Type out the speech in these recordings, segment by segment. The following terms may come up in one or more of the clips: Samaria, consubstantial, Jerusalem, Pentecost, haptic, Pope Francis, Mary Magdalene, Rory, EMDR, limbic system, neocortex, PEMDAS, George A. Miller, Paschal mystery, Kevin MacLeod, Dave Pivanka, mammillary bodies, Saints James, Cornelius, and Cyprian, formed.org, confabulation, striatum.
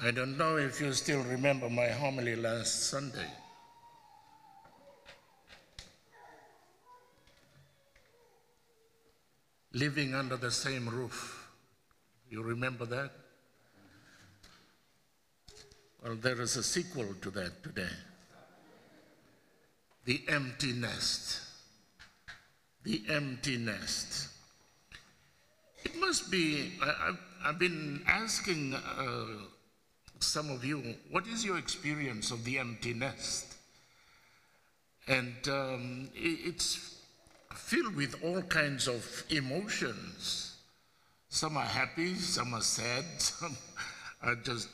I don't know if you still remember my homily last Sunday. Living under the same roof. You remember that? Well, there is a sequel to that today. The empty nest. The empty nest. It must be, I've been asking some of you, what is your experience of the empty nest? And it's filled with all kinds of emotions. Some are happy, some are sad, some are just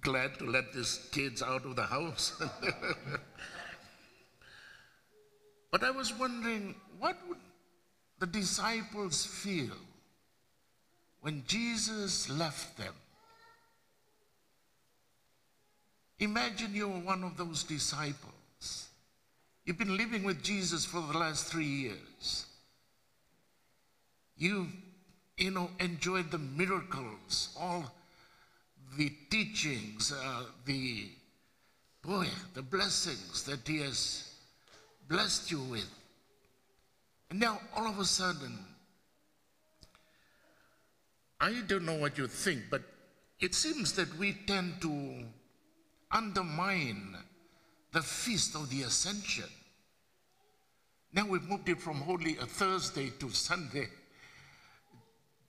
glad to let these kids out of the house. But I was wondering, what would the disciples feel when Jesus left them? Imagine you were one of those disciples. You've been living with Jesus for the last 3 years. You've, enjoyed the miracles, all the teachings, the blessings that he has blessed you with. And now all of a sudden, I don't know what you think, but it seems that we tend to undermine the feast of the Ascension. Now we've moved it from Holy Thursday to Sunday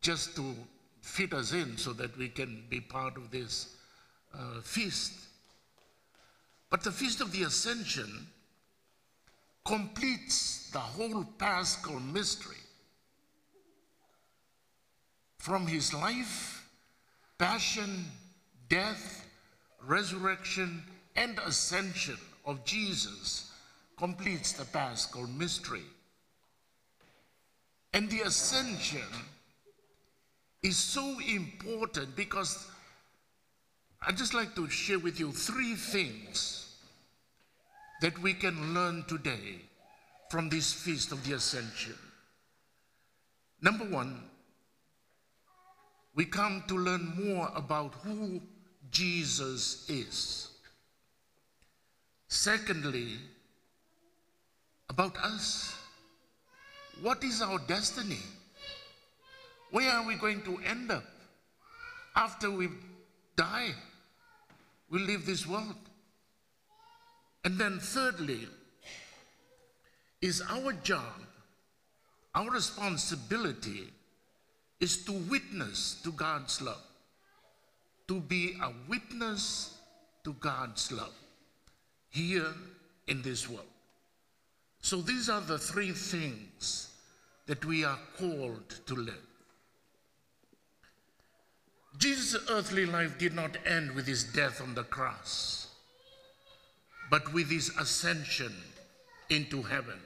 just to fit us in so that we can be part of this feast. But the Feast of the Ascension completes the whole Paschal mystery. From his life, passion, death, resurrection, and ascension of Jesus completes the Paschal mystery. And the ascension is so important because I'd just like to share with you 3 things that we can learn today from this Feast of the Ascension. Number 1, we come to learn more about who Jesus is. Secondly, about us. What is our destiny? Where are we going to end up after we die? We leave this world. And then thirdly, is our job, our responsibility is to witness to God's love. To be a witness to God's love here in this world. So these are the 3 things that we are called to live. Jesus' earthly life did not end with his death on the cross, but with his ascension into heaven.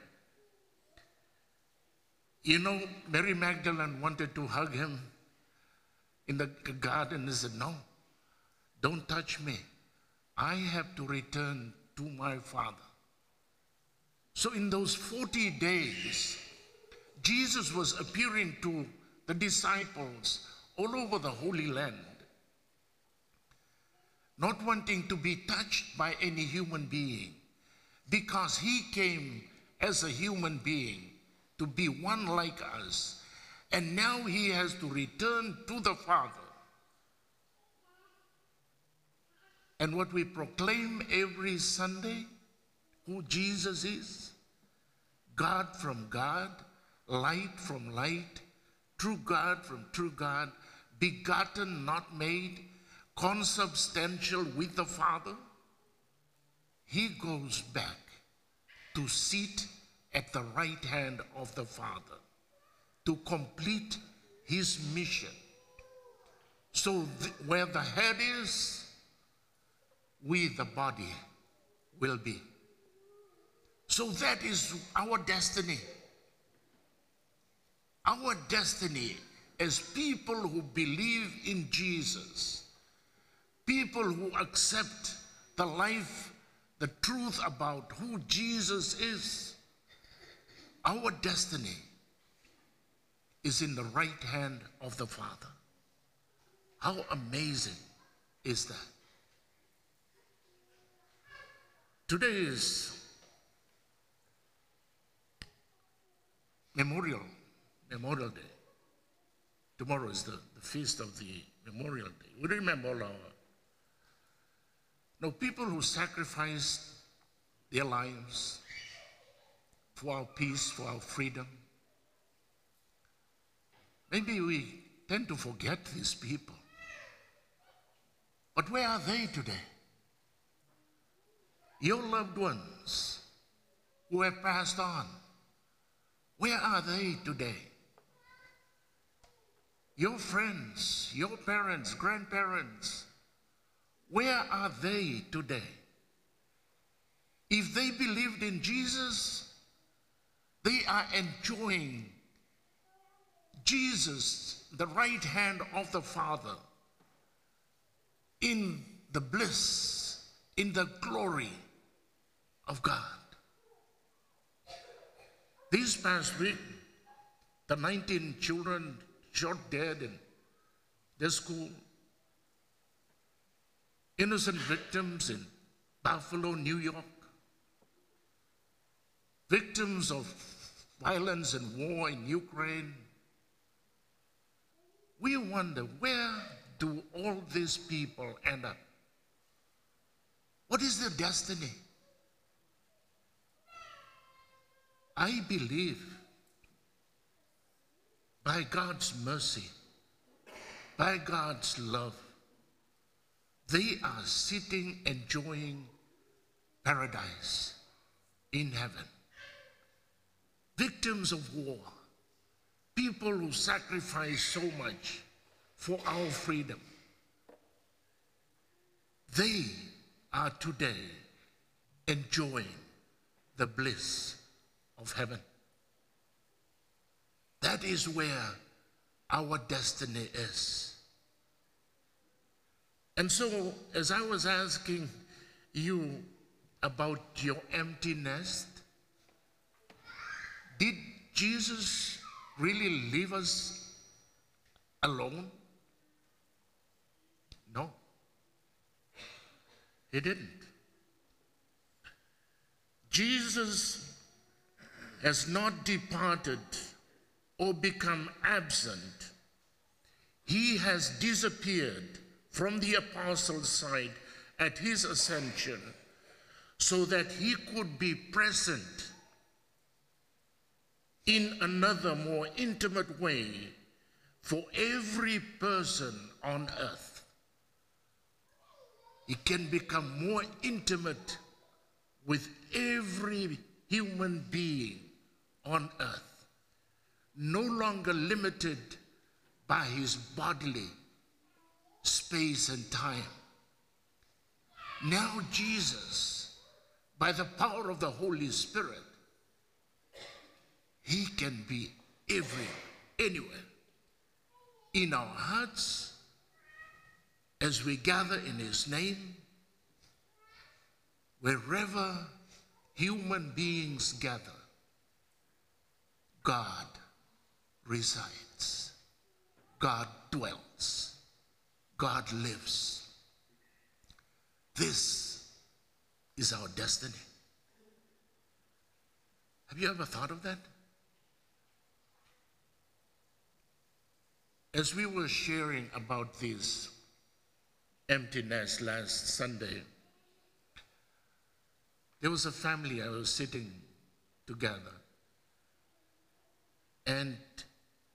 Mary Magdalene wanted to hug him in the garden. He said, "No, don't touch me. I have to return to my Father." So in those 40 days, Jesus was appearing to the disciples all over the Holy Land, not wanting to be touched by any human being, because he came as a human being to be one like us, and now he has to return to the Father. And what we proclaim every Sunday, who Jesus is, God from God, light from light, true God from true God, begotten, not made, consubstantial with the Father, he goes back to sit at the right hand of the Father to complete his mission. So where the head is, we the body will be. So that is our destiny. Our destiny as people who believe in Jesus, people who accept the life, the truth about who Jesus is, our destiny is in the right hand of the Father. How amazing is that? Today is Memorial Day. Tomorrow is the feast of the Memorial Day. We remember all our... Now, people who sacrificed their lives for our peace, for our freedom, maybe we tend to forget these people. But where are they today? Your loved ones who have passed on, where are they today? Your friends, your parents, grandparents, where are they today? If they believed in Jesus, they are enjoying Jesus, the right hand of the Father, in the bliss, in the glory of God. This past week, the 19 children shot dead in their school, innocent victims in Buffalo, New York, victims of violence and war in Ukraine. We wonder, where do all these people end up? What is their destiny? I believe by God's mercy, by God's love, they are sitting enjoying paradise in heaven. Victims of war, people who sacrifice so much for our freedom, they are today enjoying the bliss of heaven. That is where our destiny is. And so, as I was asking you about your empty nest, did Jesus really leave us alone? No, he didn't. Jesus has not departed or become absent. He has disappeared from the apostles' side at his ascension so that he could be present in another, more intimate way for every person on earth. He can become more intimate with every human being on earth, no longer limited by his bodily space and time. Now Jesus, by the power of the Holy Spirit, he can be everywhere, anywhere, in our hearts, as we gather in his name, wherever human beings gather, God resides, God dwells, God lives. This is our destiny. Have you ever thought of that? As we were sharing about this empty nest last Sunday, there was a family I was sitting together, and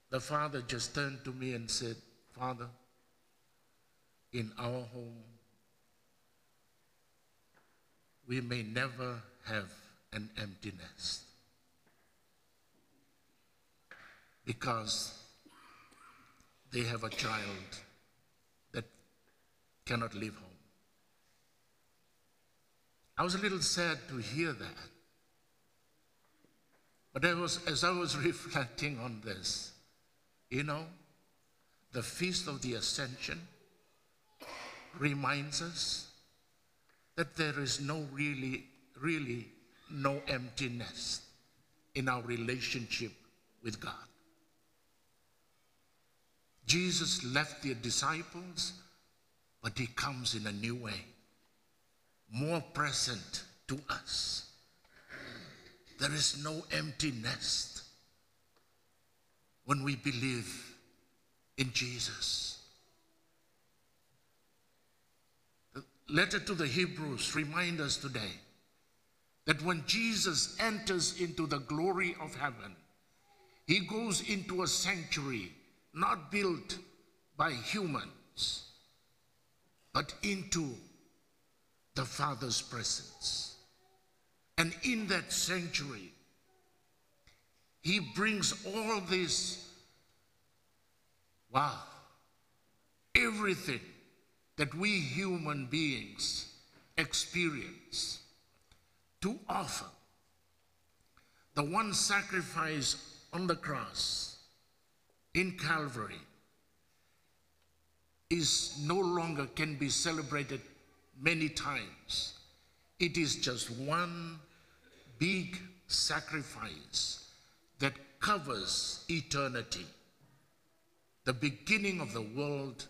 the father just turned to me and said, "Father, in our home, we may never have an empty nest, because they have a child that cannot leave home." I was a little sad to hear that. But as I was reflecting on this, you know, the Feast of the Ascension reminds us that there is really no empty nest in our relationship with God. Jesus left the disciples, but he comes in a new way, more present to us. There is no empty nest when we believe in Jesus. The letter to the Hebrews reminds us today that when Jesus enters into the glory of heaven, he goes into a sanctuary not built by humans, but into the Father's presence. And in that sanctuary, he brings all this, wow, everything that we human beings experience to offer. The one sacrifice on the cross in Calvary is no longer can be celebrated many times. It is just one big sacrifice that covers eternity, the beginning of the world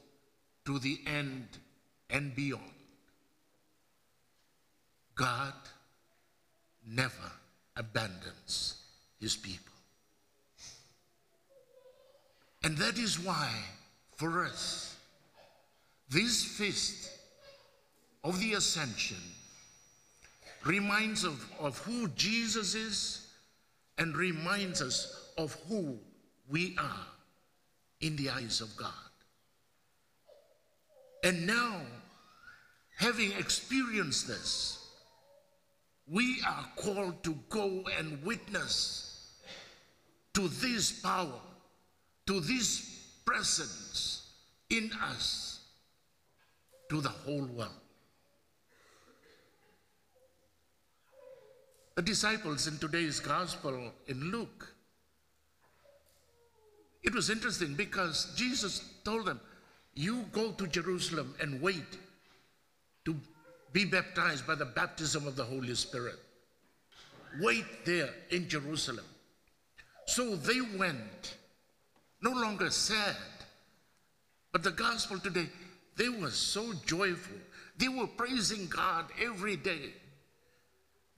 to the end and beyond. God never abandons his people. And that is why, for us, this feast of the Ascension reminds of who Jesus is and reminds us of who we are in the eyes of God. And now, having experienced this, we are called to go and witness to this power, to this presence in us, to the whole world. The disciples in today's gospel in Luke, it was interesting because Jesus told them, you go to Jerusalem and wait to be baptized by the baptism of the Holy Spirit. Wait there in Jerusalem. So they went, no longer sad, but the gospel today, they were so joyful. They were praising God every day.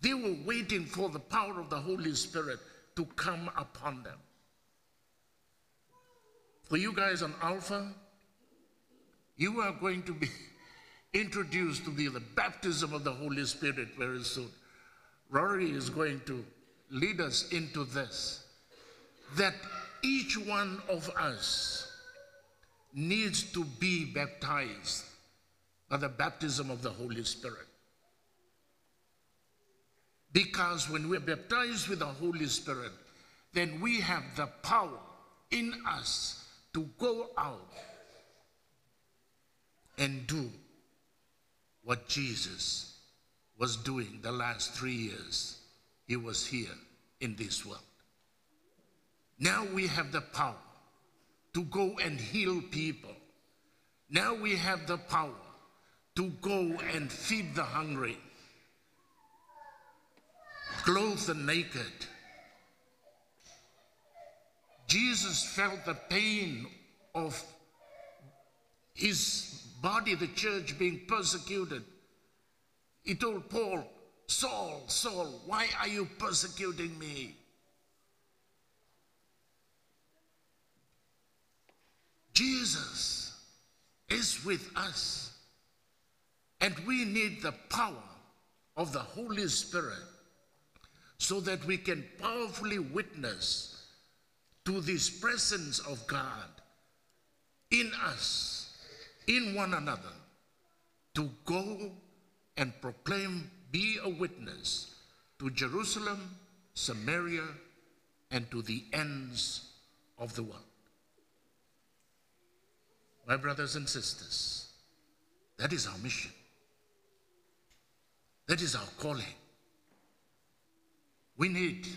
They were waiting for the power of the Holy Spirit to come upon them. For you guys on Alpha, you are going to be introduced to the baptism of the Holy Spirit very soon. Rory is going to lead us into this, that each one of us needs to be baptized by the baptism of the Holy Spirit. Because when we're baptized with the Holy Spirit, then we have the power in us to go out and do what Jesus was doing the last 3 years he was here in this world. Now we have the power to go and heal people. Now we have the power to go and feed the hungry, clothe the naked. Jesus felt the pain of his body, the church, being persecuted. He told Paul, Saul, Saul, why are you persecuting me? Jesus is with us, and we need the power of the Holy Spirit so that we can powerfully witness to this presence of God in us, in one another, to go and proclaim, be a witness to Jerusalem, Samaria, and to the ends of the world. My brothers and sisters, that is our mission. That is our calling. We need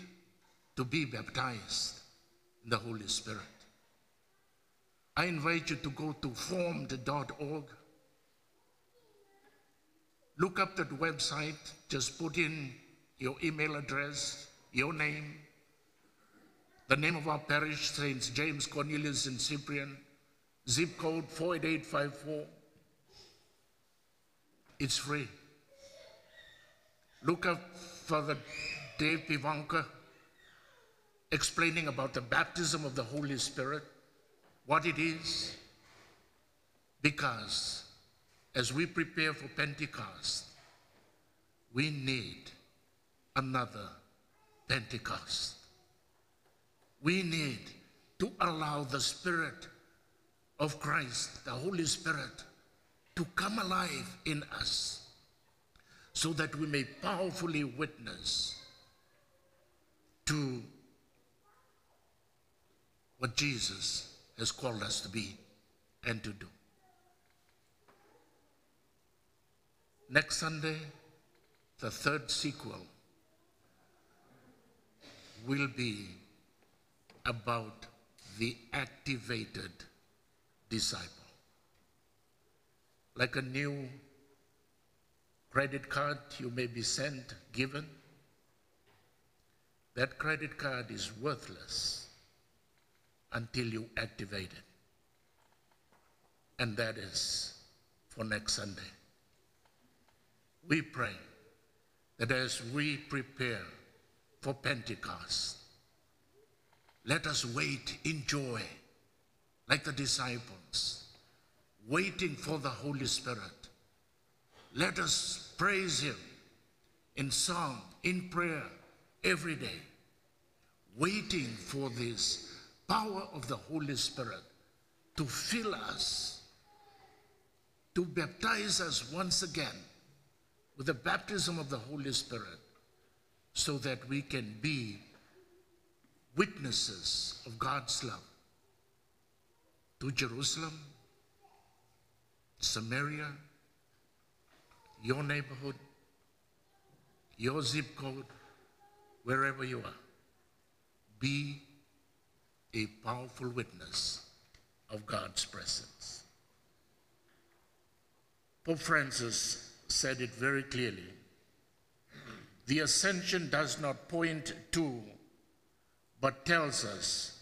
to be baptized in the Holy Spirit. I invite you to go to formed.org. Look up that website. Just put in your email address, your name, the name of our parish, Saints James, Cornelius, and Cyprian, zip code 48854. It's free. Look up Father Dave Pivanka explaining about the baptism of the Holy Spirit, what it is, because as we prepare for Pentecost, we need another Pentecost. We need to allow the Spirit of Christ, the Holy Spirit, to come alive in us so that we may powerfully witness to what Jesus has called us to be and to do. Next Sunday, the third sequel will be about the activated disciple. Like a new credit card you may be given, that credit card is worthless until you activate it. And that is for next Sunday. We pray that as we prepare for Pentecost, let us wait in joy, like the disciples, waiting for the Holy Spirit. Let us praise Him in song, in prayer, every day, waiting for this power of the Holy Spirit to fill us, to baptize us once again with the baptism of the Holy Spirit, so that we can be witnesses of God's love to Jerusalem, Samaria, your neighborhood, your zip code, wherever you are. Be a powerful witness of God's presence. Pope Francis said it very clearly. The ascension does not point to, but tells us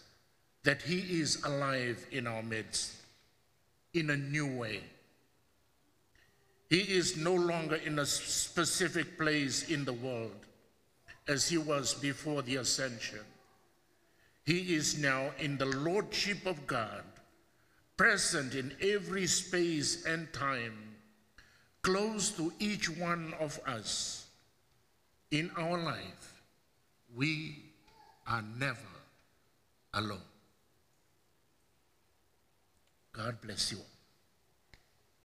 that He is alive in our midst in a new way. He is no longer in a specific place in the world as He was before the ascension. He is now in the Lordship of God, present in every space and time, close to each one of us. In our life, we are never alone. God bless you all.